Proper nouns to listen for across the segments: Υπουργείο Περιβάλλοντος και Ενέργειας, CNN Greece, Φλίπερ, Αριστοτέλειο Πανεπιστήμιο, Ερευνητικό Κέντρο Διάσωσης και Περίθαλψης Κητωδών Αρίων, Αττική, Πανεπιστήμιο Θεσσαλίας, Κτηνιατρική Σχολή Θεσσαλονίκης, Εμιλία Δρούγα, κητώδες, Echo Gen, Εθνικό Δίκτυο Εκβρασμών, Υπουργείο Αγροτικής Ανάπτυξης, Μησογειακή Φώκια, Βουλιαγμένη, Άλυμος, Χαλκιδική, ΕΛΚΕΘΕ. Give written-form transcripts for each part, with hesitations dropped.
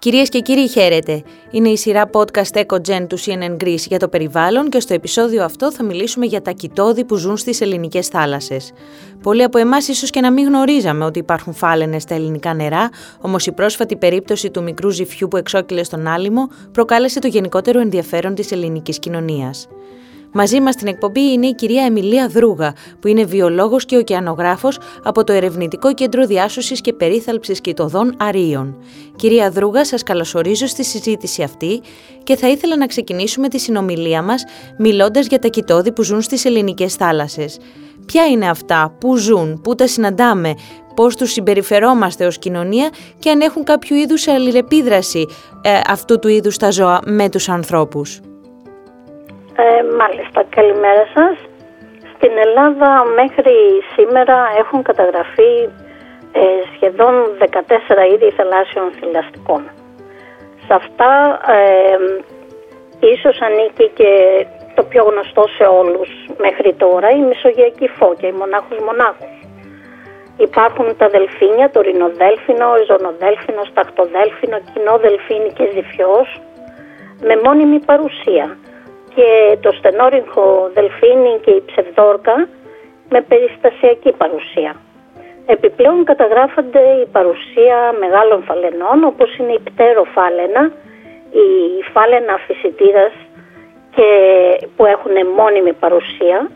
Κυρίες και κύριοι, χαίρετε. Είναι η σειρά podcast Echo Gen του CNN Greece για το περιβάλλον και στο επεισόδιο αυτό θα μιλήσουμε για τα κητώδη που ζουν στις ελληνικές θάλασσες. Πολλοί από εμάς ίσως και να μην γνωρίζαμε ότι υπάρχουν φάλαινες στα ελληνικά νερά, όμως η πρόσφατη περίπτωση του μικρού ζυφιού που εξόκυλε στον Άλυμο προκάλεσε το γενικότερο ενδιαφέρον της ελληνικής κοινωνίας. Μαζί μας στην εκπομπή είναι η κυρία Εμιλία Δρούγα, που είναι βιολόγος και ωκεανογράφος από το Ερευνητικό Κέντρο Διάσωσης και Περίθαλψης Κητωδών Αρίων. Κυρία Δρούγα, σας καλωσορίζω στη συζήτηση αυτή και θα ήθελα να ξεκινήσουμε τη συνομιλία μας μιλώντας για τα κητώδη που ζουν στις ελληνικές θάλασσες. Ποια είναι αυτά, πού ζουν, πού τα συναντάμε, πώς τους συμπεριφερόμαστε ως κοινωνία και αν έχουν κάποιο είδους αλληλεπίδραση αυτού του είδους τα ζώα με τους ανθρώπους. Μάλιστα, καλημέρα σας. Στην Ελλάδα μέχρι σήμερα έχουν καταγραφεί σχεδόν 14 είδη θαλάσσιων θηλαστικών. Σε αυτά ίσως ανήκει και το πιο γνωστό σε όλους μέχρι τώρα, η Μησογειακή Φώκια, η μονάχος-μονάχος. Υπάρχουν τα δελφίνια, το ρινοδέλφινο, ζωνοδέλφινο, σταχτοδέλφινο, κοινό δελφίνι και ζυφιός με μόνιμη παρουσία. Και το στενόρυγχο δελφίνι και η ψευδόρκα με περιστασιακή παρουσία. Επιπλέον καταγράφονται η παρουσία μεγάλων φαλενών, όπως είναι η πτεροφάλαινα, η φάλαινα φυσιτήρας που έχουν μόνιμη παρουσία,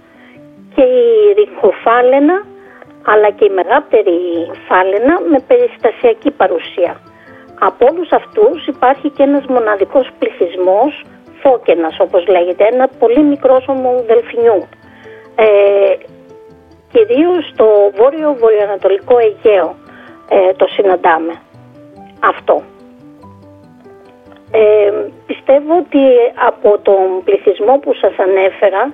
και η ριγχοφάλαινα αλλά και η μεγάπτερη φάλαινα με περιστασιακή παρουσία. Από όλους αυτούς υπάρχει και ένας μοναδικός πληθυσμός, φώκενας όπως λέγεται, ένα πολύ μικρόσωμο δελφινιού. Κυρίως στο βόρειο-βορειοανατολικό Αιγαίο το συναντάμε αυτό. Πιστεύω ότι από τον πληθυσμό που σας ανέφερα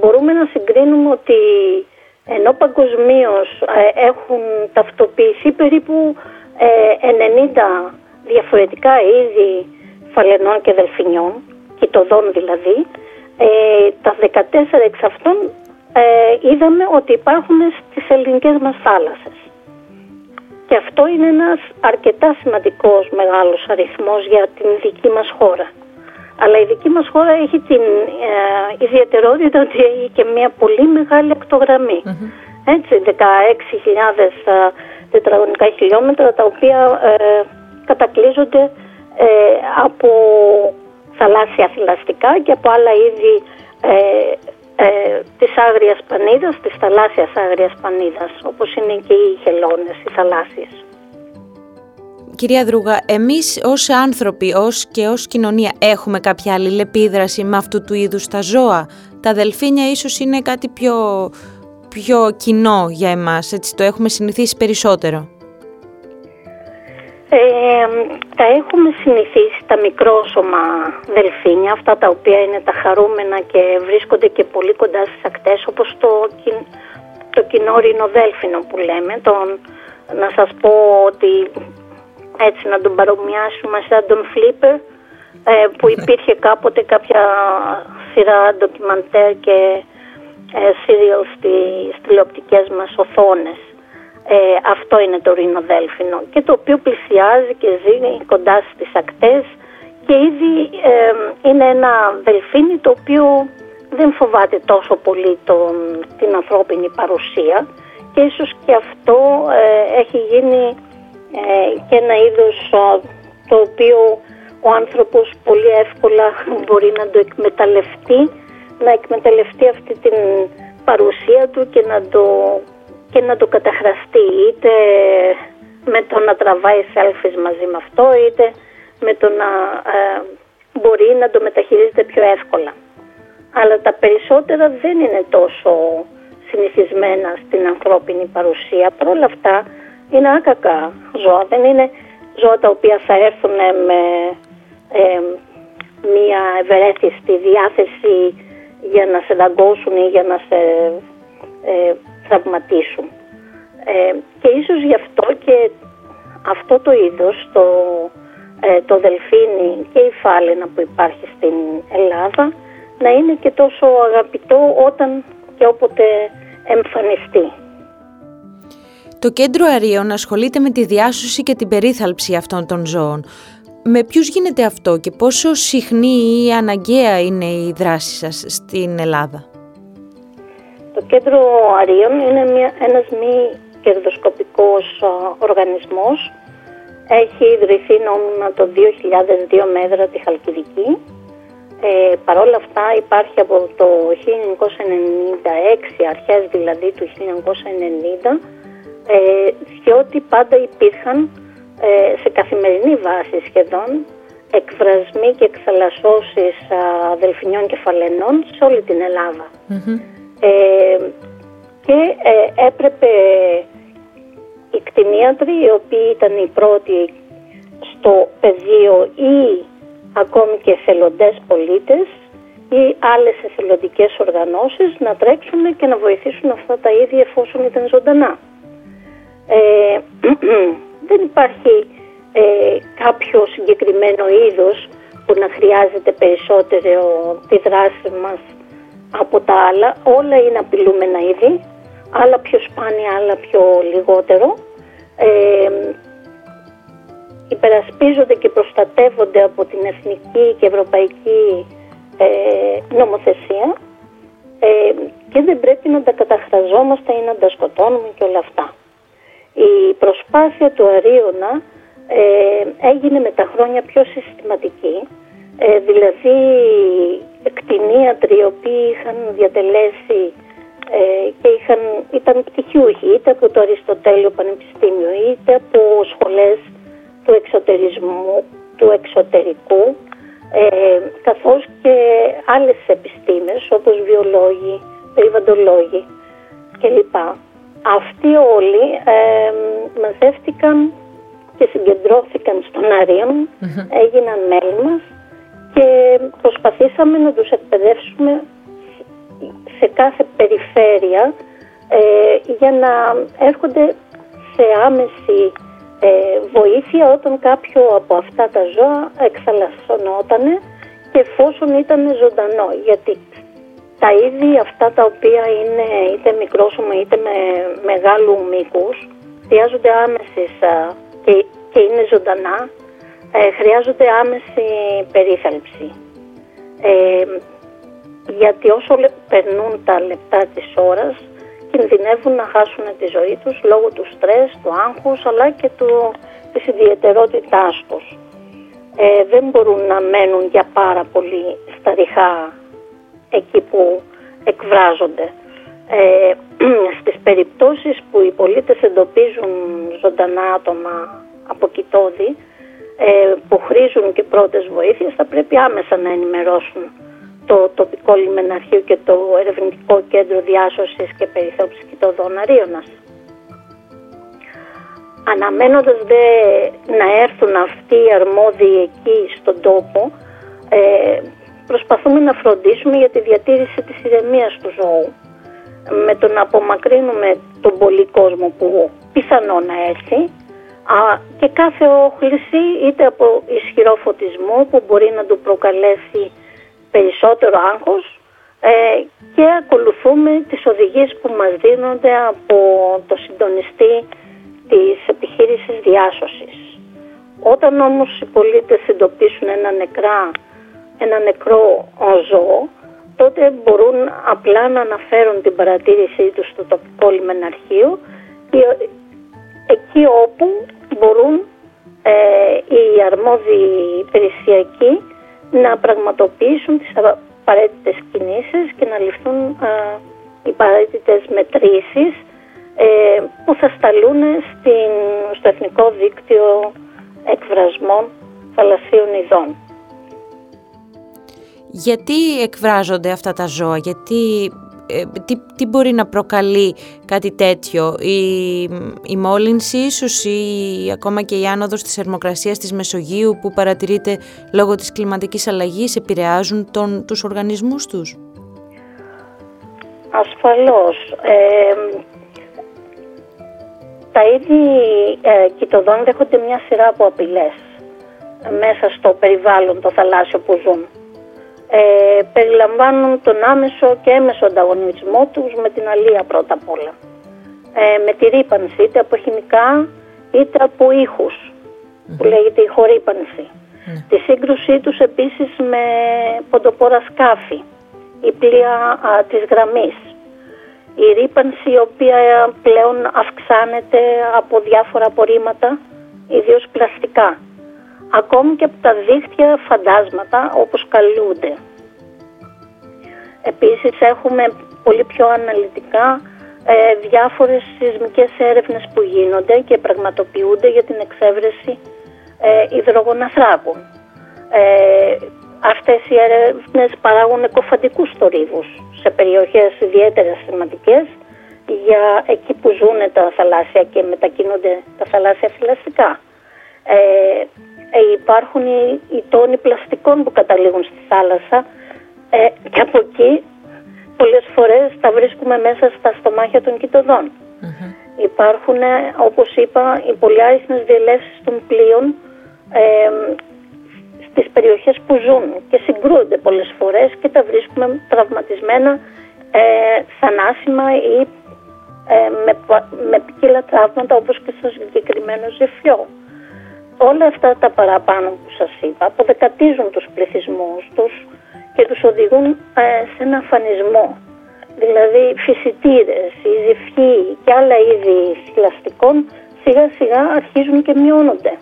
μπορούμε να συγκρίνουμε ότι ενώ παγκοσμίως έχουν ταυτοποιηθεί περίπου 90 διαφορετικά είδη φαλαινών και δελφινιών, κητωδών δηλαδή, τα 14 εξ αυτών είδαμε ότι υπάρχουν στις ελληνικές μας θάλασσες. Και αυτό είναι ένας αρκετά σημαντικός μεγάλος αριθμός για την δική μας χώρα. Αλλά η δική μας χώρα έχει την ιδιαιτερότητα ότι έχει και μια πολύ μεγάλη ακτογραμμή. Έτσι, 16.000 τετραγωνικά χιλιόμετρα, τα οποία κατακλείζονται από θαλάσσια θηλαστικά και από άλλα είδη της άγριας πανίδας, της θαλάσσιας άγριας πανίδας, όπως είναι και οι χελώνες, οι θαλάσσιες. Κυρία Δρούγα, εμείς ως άνθρωποι ως κοινωνία έχουμε κάποια αλληλεπίδραση με αυτού του είδους τα ζώα? Τα δελφίνια ίσως είναι κάτι πιο κοινό για εμάς, έτσι το έχουμε συνηθίσει περισσότερο. Τα έχουμε συνηθίσει τα μικρόσωμα δελφίνια, αυτά τα οποία είναι τα χαρούμενα και βρίσκονται και πολύ κοντά στις ακτές, όπως το κοινό ρινοδέλφινο που λέμε. Να σας πω ότι έτσι να τον παρομοιάσουμε σαν τον Φλίπερ που υπήρχε κάποτε κάποια σειρά ντοκιμαντέρ και serial στις τηλεοπτικές μας οθόνες. Αυτό είναι το ρινοδέλφινο, και το οποίο πλησιάζει και ζει κοντά στις ακτές, και ήδη είναι ένα δελφίνι το οποίο δεν φοβάται τόσο πολύ την ανθρώπινη παρουσία, και ίσως και αυτό έχει γίνει και ένα είδος το οποίο ο άνθρωπος πολύ εύκολα μπορεί να το εκμεταλλευτεί, να εκμεταλλευτεί αυτή την παρουσία του και να το καταχραστεί, είτε με το να τραβάει selfies μαζί με αυτό, είτε με το να μπορεί να το μεταχειρίζεται πιο εύκολα. Αλλά τα περισσότερα δεν είναι τόσο συνηθισμένα στην ανθρώπινη παρουσία. Παρ' όλα αυτά είναι άκακα ζώα, δεν είναι ζώα τα οποία θα έρθουν με μια ευερέθιστη διάθεση για να σε δαγκώσουν ή για να σε τραυματίσουν. Και ίσως γι' αυτό και αυτό το είδος, το δελφίνι και η φάλαινα που υπάρχει στην Ελλάδα, να είναι και τόσο αγαπητό όταν και όποτε εμφανιστεί. Το κέντρο Αρίων ασχολείται με τη διάσωση και την περίθαλψη αυτών των ζώων. Με ποιους γίνεται αυτό και πόσο συχνή ή αναγκαία είναι η δράση σας στην Ελλάδα? Το Κέντρο Αρίων είναι ένας μη κερδοσκοπικός οργανισμός. Έχει ιδρυθεί νόμιμα το 2002 με έδρα τη Χαλκιδική. Παρ' όλα αυτά υπάρχει από το 1996, αρχές δηλαδή του 1990, διότι πάντα υπήρχαν σε καθημερινή βάση σχεδόν εκβρασμοί και εξαλασσώσεις δελφινιών και φαλενών σε όλη την Ελλάδα. Mm-hmm. Και έπρεπε οι κτηνίατροι, οι οποίοι ήταν οι πρώτοι στο πεδίο ή ακόμη και εθελοντές πολίτες ή άλλες εθελοντικές οργανώσεις, να τρέξουν και να βοηθήσουν αυτά τα είδη εφόσον ήταν ζωντανά. Δεν υπάρχει κάποιο συγκεκριμένο είδος που να χρειάζεται περισσότερο τη δράση μας από τα άλλα. Όλα είναι απειλούμενα είδη, άλλα πιο σπάνια, άλλα πιο λιγότερο. Υπερασπίζονται και προστατεύονται από την εθνική και ευρωπαϊκή νομοθεσία και δεν πρέπει να τα καταχραζόμαστε ή να τα σκοτώνουμε και όλα αυτά. Η προσπάθεια του Αρίωνα έγινε με τα χρόνια πιο συστηματική, δηλαδή κτηνίατροι οι οποίοι είχαν διατελέσει και ήταν πτυχιούχοι είτε από το Αριστοτέλειο Πανεπιστήμιο είτε από σχολές του εξωτερισμού, του εξωτερικού, καθώς και άλλες επιστήμες όπως βιολόγοι, περιβαντολόγοι κλπ. Αυτοί όλοι μαζεύτηκαν και συγκεντρώθηκαν στον Αρίον, έγιναν μέλη μας και προσπαθήσαμε να τους εκπαιδεύσουμε σε κάθε περιφέρεια για να έρχονται σε άμεση βοήθεια όταν κάποιο από αυτά τα ζώα εξαλασσονότανε και εφόσον ήταν ζωντανό, γιατί τα είδη αυτά τα οποία είναι είτε μικρόσωμα είτε με μεγάλου μήκους χρειάζονται άμεση και είναι ζωντανά, χρειάζονται άμεση περίθαλψη. Γιατί όσο περνούν τα λεπτά της ώρας κινδυνεύουν να χάσουν τη ζωή τους λόγω του στρες, του άγχους αλλά και της ιδιαιτερότητάς τους. Δεν μπορούν να μένουν για πάρα πολύ στα ριχά εκεί που εκβράζονται. Στις περιπτώσεις που οι πολίτες εντοπίζουν ζωντανά άτομα από κητώδη που χρήζουν και πρώτες βοήθειες, θα πρέπει άμεσα να ενημερώσουν το τοπικό λιμεναρχείο και το Ερευνητικό Κέντρο Διάσωσης και Περίθαλψης Κητωδών Αρίων. Αναμένοντας δε να έρθουν αυτοί οι αρμόδιοι εκεί στον τόπο, προσπαθούμε να φροντίσουμε για τη διατήρηση της ηρεμίας του ζώου, με το να απομακρύνουμε τον πολύ κόσμο που πιθανό να έρθει και κάθε όχληση είτε από ισχυρό φωτισμό που μπορεί να του προκαλέσει περισσότερο άγχος και ακολουθούμε τις οδηγίες που μας δίνονται από το συντονιστή της επιχείρησης διάσωσης. Όταν όμως οι πολίτες εντοπίσουν ένα νεκρό ζώο, τότε μπορούν απλά να αναφέρουν την παρατήρησή τους στο τοπικό λιμεναρχείο και εκεί όπου μπορούν οι αρμόδιοι υπηρεσιακοί να πραγματοποιήσουν τις απαραίτητες κινήσεις και να ληφθούν οι απαραίτητες μετρήσεις που θα σταλούν στο Εθνικό Δίκτυο Εκβρασμών Θαλασσίων Ειδών. Γιατί εκβράζονται αυτά τα ζώα, γιατί, τι μπορεί να προκαλεί κάτι τέτοιο? Η μόλυνση ίσως ή ακόμα και η άνοδος της θερμοκρασίας της Μεσογείου που παρατηρείται λόγω της κλιματικής αλλαγής επηρεάζουν τους οργανισμούς τους? Ασφαλώς. Τα είδη κητωδών δέχονται μια σειρά από απειλές μέσα στο περιβάλλον το θαλάσσιο που ζουν. Περιλαμβάνουν τον άμεσο και έμεσο ανταγωνισμό τους με την αλία πρώτα απ' όλα, με τη ρύπανση είτε από χημικά είτε από ήχους που λέγεται ηχορύπανση, Ναι. Τη σύγκρουσή τους επίσης με ποντοπόρα σκάφη, η πλοία της γραμμής, η ρύπανση η οποία πλέον αυξάνεται από διάφορα απορρίμματα, ιδίως πλαστικά, ακόμη και από τα δίχτυα φαντάσματα όπως καλούνται. Επίσης έχουμε πολύ πιο αναλυτικά διάφορες σεισμικές έρευνες που γίνονται και πραγματοποιούνται για την εξέβρεση υδρογοναθράκων. Αυτές οι έρευνες παράγουν κοφαντικούς θορύβους σε περιοχές ιδιαίτερα σημαντικές, για εκεί που ζουν τα θαλάσσια και μετακινούνται τα θαλάσσια θηλαστικά. Υπάρχουν οι τόνοι πλαστικών που καταλήγουν στη θάλασσα και από εκεί πολλές φορές τα βρίσκουμε μέσα στα στομάχια των κητωδών. Mm-hmm. Υπάρχουν, όπως είπα, οι πολυάριθμες διελεύσεις των πλοίων στις περιοχές που ζουν και συγκρούονται πολλές φορές και τα βρίσκουμε τραυματισμένα, θανάσιμα ή με ποικίλα τραύματα, όπως και στο συγκεκριμένο ζυφιό. Όλα αυτά τα παραπάνω που σας είπα αποδεκατίζουν τους πληθυσμούς τους και τους οδηγούν σε έναν αφανισμό. Δηλαδή φυσιτήρες, οι ζυφιοί και άλλα είδη θηλαστικών σιγά σιγά αρχίζουν και μειώνονται.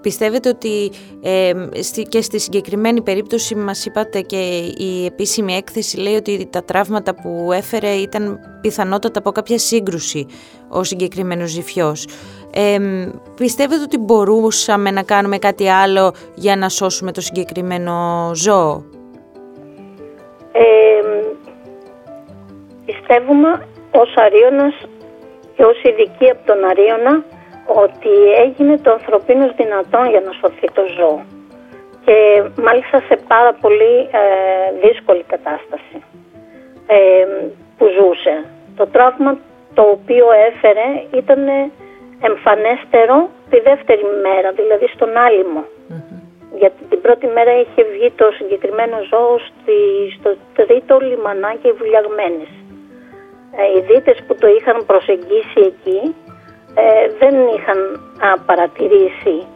Πιστεύετε ότι και στη συγκεκριμένη περίπτωση, μας είπατε και η επίσημη έκθεση λέει ότι τα τραύματα που έφερε ήταν πιθανότατα από κάποια σύγκρουση ο συγκεκριμένος ζυφιός. Πιστεύετε ότι μπορούσαμε να κάνουμε κάτι άλλο για να σώσουμε το συγκεκριμένο ζώο? Πιστεύουμε ως Αρίωνας και ως ειδικοί από τον Αρίωνα ότι έγινε το ανθρωπίνως δυνατόν για να σωθεί το ζώο και μάλιστα σε πάρα πολύ δύσκολη κατάσταση που ζούσε. Το τραύμα το οποίο έφερε ήταν εμφανέστερο τη δεύτερη μέρα, δηλαδή στον άλυμο. Mm-hmm. Γιατί την πρώτη μέρα είχε βγει το συγκεκριμένο ζώο στο τρίτο λιμανάκι Βουλιαγμένης. Οι δίτες που το είχαν προσεγγίσει εκεί δεν είχαν παρατηρήσει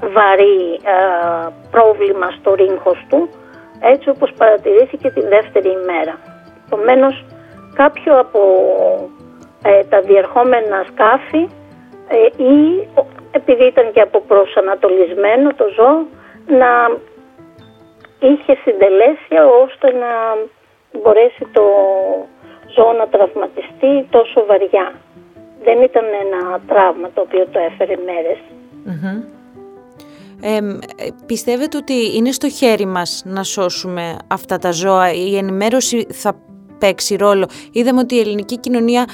βαρύ πρόβλημα στο ρύγχος του, έτσι όπως παρατηρήθηκε τη δεύτερη ημέρα. Επομένως, κάποιο από τα διερχόμενα σκάφη ή επειδή ήταν και από προσανατολισμένο το ζώο να είχε συντελέσει ώστε να μπορέσει το ζώο να τραυματιστεί τόσο βαριά. Δεν ήταν ένα τραύμα το οποίο το έφερε μέρες. Mm-hmm. Πιστεύετε ότι είναι στο χέρι μας να σώσουμε αυτά τα ζώα? Η ενημέρωση θα παίξει ρόλο? Είδαμε ότι η ελληνική κοινωνία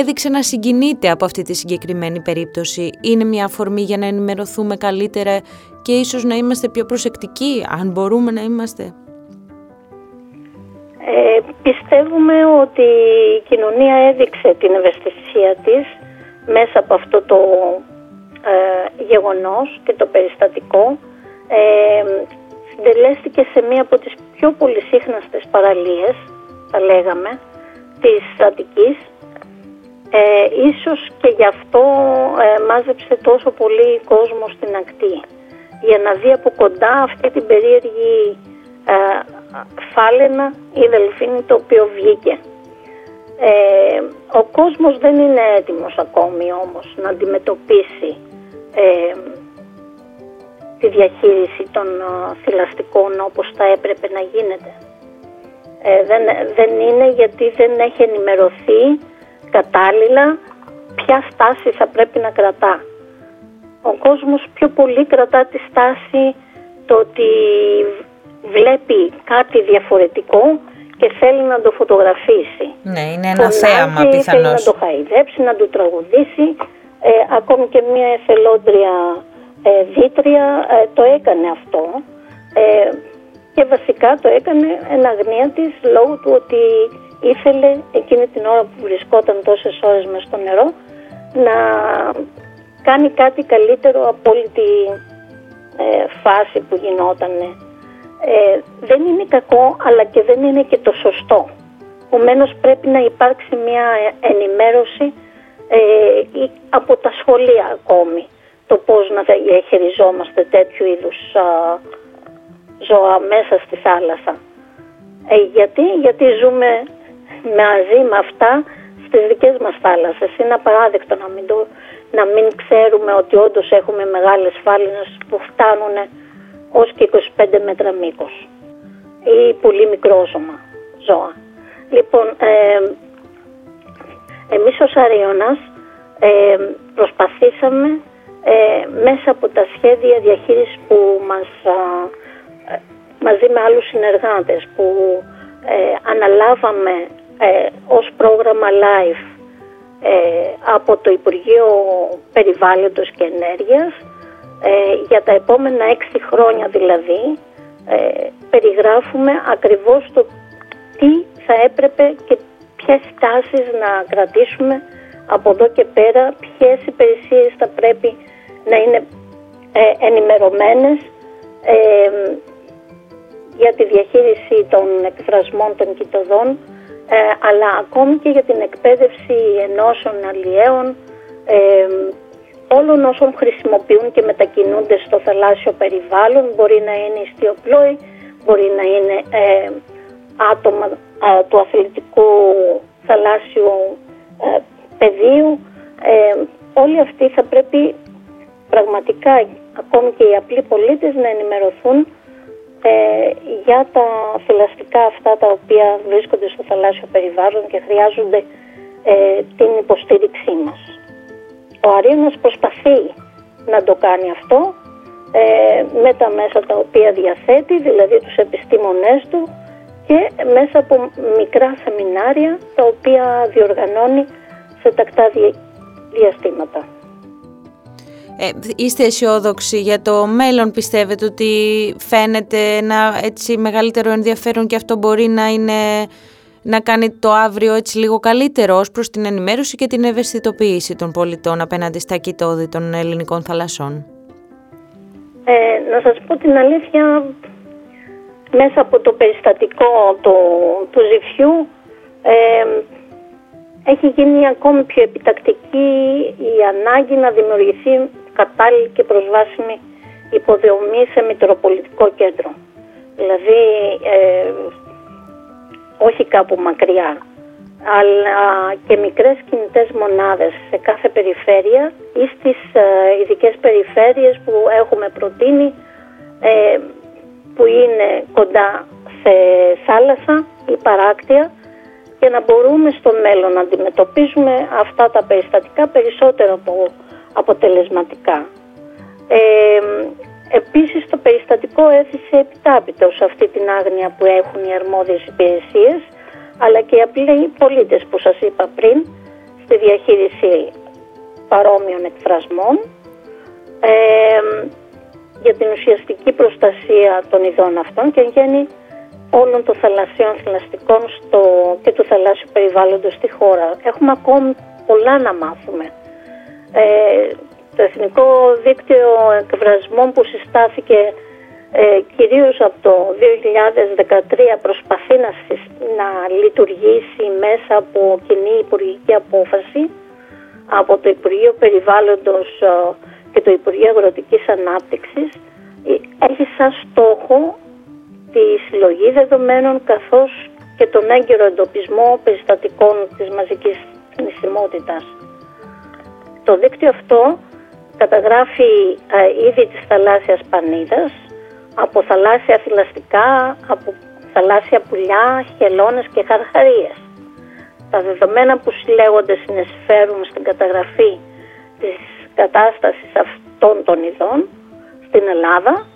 έδειξε να συγκινείται από αυτή τη συγκεκριμένη περίπτωση. Είναι μια αφορμή για να ενημερωθούμε καλύτερα και ίσως να είμαστε πιο προσεκτικοί, αν μπορούμε να είμαστε? Πιστεύουμε ότι η κοινωνία έδειξε την ευαισθησία της μέσα από αυτό το γεγονός και το περιστατικό. Συντελέστηκε σε μία από τις πιο πολυσύχναστες παραλίες, θα λέγαμε, της Αττικής. Ίσως και γι' αυτό μάζεψε τόσο πολύ κόσμο στην ακτή, για να δει από κοντά αυτή την περίεργη φάλαινα ή δελφίνι το οποίο βγήκε. Ο κόσμος δεν είναι έτοιμος ακόμη όμως να αντιμετωπίσει τη διαχείριση των θηλαστικών όπως θα έπρεπε να γίνεται. Δεν είναι, γιατί δεν έχει ενημερωθεί κατάλληλα ποια στάση θα πρέπει να κρατά. Ο κόσμος πιο πολύ κρατά τη στάση το ότι βλέπει κάτι διαφορετικό και θέλει να το φωτογραφίσει. Ναι, είναι ένα θέαμα πιθανώς. Θέλει να το χαϊδέψει, να το τραγουδήσει. Ακόμη και μια εθελόντρια δίτρια το έκανε αυτό. Και βασικά το έκανε εν αγνία της, λόγω του ότι ήθελε εκείνη την ώρα που βρισκόταν τόσες ώρες μες στο νερό να κάνει κάτι καλύτερο από όλη τη φάση που γινότανε. Δεν είναι κακό, αλλά και δεν είναι και το σωστό. Επομένως πρέπει να υπάρξει μια ενημέρωση από τα σχολεία ακόμη, το πώς να χειριζόμαστε τέτοιου είδους ζώα μέσα στη θάλασσα. Γιατί ζούμε μαζί με αυτά στις δικές μας θάλασσες. Είναι απαράδεκτο να μην ξέρουμε ότι όντως έχουμε μεγάλες φάλινες που φτάνουν ως και 25 μέτρα μήκος ή πολύ μικρόζωμα ζώα. Λοιπόν, εμείς ως Αρίωνας προσπαθήσαμε μέσα από τα σχέδια διαχείρισης που μαζί με άλλους συνεργάτες που αναλάβαμε ως πρόγραμμα live από το Υπουργείο Περιβάλλοντος και Ενέργειας για τα επόμενα 6 χρόνια δηλαδή, περιγράφουμε ακριβώς το τι θα έπρεπε και ποιες τάσεις να κρατήσουμε από εδώ και πέρα, ποιες υπηρεσίες θα πρέπει να είναι ενημερωμένες για τη διαχείριση των εκβρασμών των κητωδών, αλλά ακόμη και για την εκπαίδευση ενώσεων αλλιέων, όλων όσων χρησιμοποιούν και μετακινούνται στο θαλάσσιο περιβάλλον. Μπορεί να είναι ιστιοπλόοι, μπορεί να είναι άτομα του αθλητικού θαλάσσιου πεδίου. Όλοι αυτοί θα πρέπει πραγματικά, ακόμη και οι απλοί πολίτες, να ενημερωθούν για τα θηλαστικά αυτά τα οποία βρίσκονται στο θαλάσσιο περιβάλλον και χρειάζονται την υποστήριξή μας. Ο Αρίωνας προσπαθεί να το κάνει αυτό με τα μέσα τα οποία διαθέτει, δηλαδή τους επιστήμονές του και μέσα από μικρά σεμινάρια τα οποία διοργανώνει σε τακτά διαστήματα. Είστε αισιόδοξοι για το μέλλον, πιστεύετε ότι φαίνεται ένα έτσι μεγαλύτερο ενδιαφέρον και αυτό μπορεί να κάνει το αύριο έτσι λίγο καλύτερο ως προς την ενημέρωση και την ευαισθητοποίηση των πολιτών απέναντι στα κητώδη των ελληνικών θαλασσών? Να σας πω την αλήθεια, μέσα από το περιστατικό του ζυφιού έχει γίνει ακόμη πιο επιτακτική η ανάγκη να δημιουργηθεί κατάλληλη και προσβάσιμη υποδομή σε μητροπολιτικό κέντρο. Δηλαδή, όχι κάπου μακριά, αλλά και μικρές κινητές μονάδες σε κάθε περιφέρεια ή στις ειδικές περιφέρειες που έχουμε προτείνει, που είναι κοντά σε θάλασσα ή παράκτια, και να μπορούμε στο μέλλον να αντιμετωπίζουμε αυτά τα περιστατικά περισσότερο αποτελεσματικά. Επίσης, το περιστατικό έθισε επιτάπητο σε αυτή την άγνοια που έχουν οι αρμόδιες υπηρεσίες, αλλά και οι απλοί πολίτες που σας είπα πριν, στη διαχείριση παρόμοιων εκφρασμών, για την ουσιαστική προστασία των ειδών αυτών και εν γέννη όλων των θαλασσίων θηλαστικών και του θαλάσσιου περιβάλλοντος στη χώρα. Έχουμε ακόμη πολλά να μάθουμε. Το Εθνικό Δίκτυο Εκβρασμών που συστάθηκε κυρίως από το 2013 προσπαθεί να λειτουργήσει μέσα από κοινή υπουργική απόφαση από το Υπουργείο Περιβάλλοντος και το Υπουργείο Αγροτικής Ανάπτυξης. Έχει σαν στόχο τη συλλογή δεδομένων καθώς και τον έγκαιρο εντοπισμό περιστατικών της μαζικής θνησιμότητας. Το δίκτυο αυτό καταγράφει είδη της θαλάσσιας πανίδας, από θαλάσσια θηλαστικά, από θαλάσσια πουλιά, χελώνες και χαρχαρίες. Τα δεδομένα που συλλέγονται συνεισφέρουν στην καταγραφή της κατάστασης αυτών των ειδών στην Ελλάδα,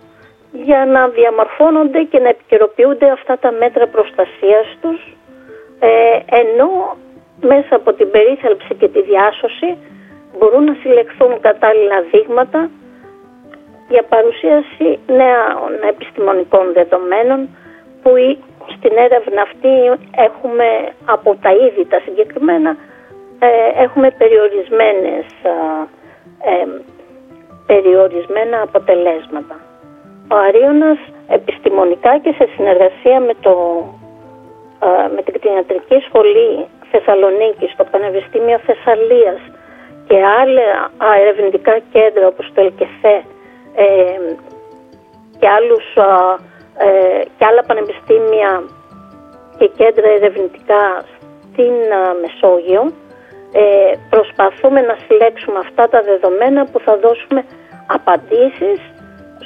για να διαμορφώνονται και να επικαιροποιούνται αυτά τα μέτρα προστασίας τους, ενώ μέσα από την περίθαλψη και τη διάσωση μπορούν να συλλεχθούν κατάλληλα δείγματα για παρουσίαση νέων επιστημονικών δεδομένων που στην έρευνα αυτή έχουμε από τα είδη τα συγκεκριμένα, έχουμε περιορισμένα αποτελέσματα. Ο Αρίωνας επιστημονικά και σε συνεργασία με την Κτηνιατρική Σχολή Θεσσαλονίκης, το Πανεπιστήμιο Θεσσαλίας και άλλα ερευνητικά κέντρα όπως το ΕΛΚΕΘΕ και άλλα πανεπιστήμια και κέντρα ερευνητικά στην Μεσόγειο, προσπαθούμε να συλλέξουμε αυτά τα δεδομένα που θα δώσουμε απαντήσεις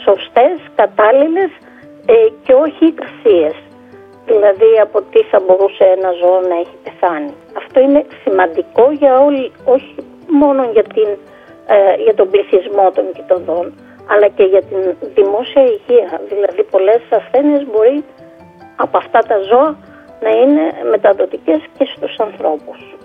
σωστές, κατάλληλες και όχι εικασίες. Δηλαδή από τι θα μπορούσε ένα ζώο να έχει πεθάνει. Αυτό είναι σημαντικό για όλοι, όχι μόνο για τον πληθυσμό των κητωδών, αλλά και για την δημόσια υγεία. Δηλαδή πολλές ασθένειες μπορεί από αυτά τα ζώα να είναι μεταδοτικές και στους ανθρώπους.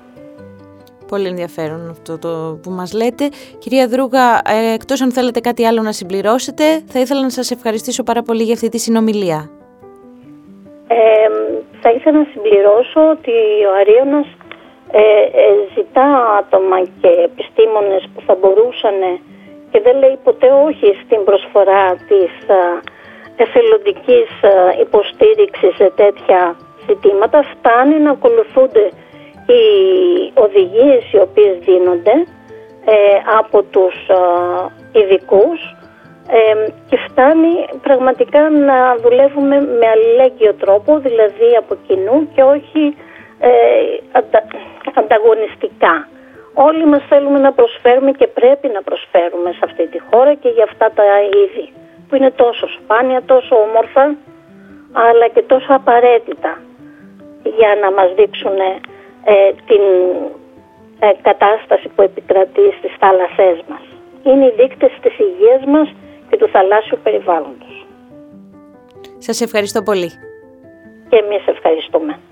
Πολύ ενδιαφέρον αυτό το που μας λέτε. Κυρία Δρούγα, εκτός αν θέλετε κάτι άλλο να συμπληρώσετε, θα ήθελα να σας ευχαριστήσω πάρα πολύ για αυτή τη συνομιλία. Θα ήθελα να συμπληρώσω ότι ο Αρίωνας ζητά άτομα και επιστήμονες που θα μπορούσαν και δεν λέει ποτέ όχι στην προσφορά της εθελοντικής υποστήριξης σε τέτοια ζητήματα. Φτάνει να ακολουθούνται οι οδηγίες οι οποίες δίνονται από τους ειδικούς και φτάνει πραγματικά να δουλεύουμε με αλληλέγγυο τρόπο, δηλαδή από κοινού και όχι ανταγωνιστικά. Όλοι μας θέλουμε να προσφέρουμε και πρέπει να προσφέρουμε σε αυτή τη χώρα και για αυτά τα είδη που είναι τόσο σπάνια, τόσο όμορφα, αλλά και τόσο απαραίτητα για να μας δείξουν την κατάσταση που επικρατεί στις θάλασσές μας. Είναι οι δείκτες της υγείας μας και του θαλάσσιου περιβάλλοντος. Σας ευχαριστώ πολύ. Και εμείς ευχαριστούμε.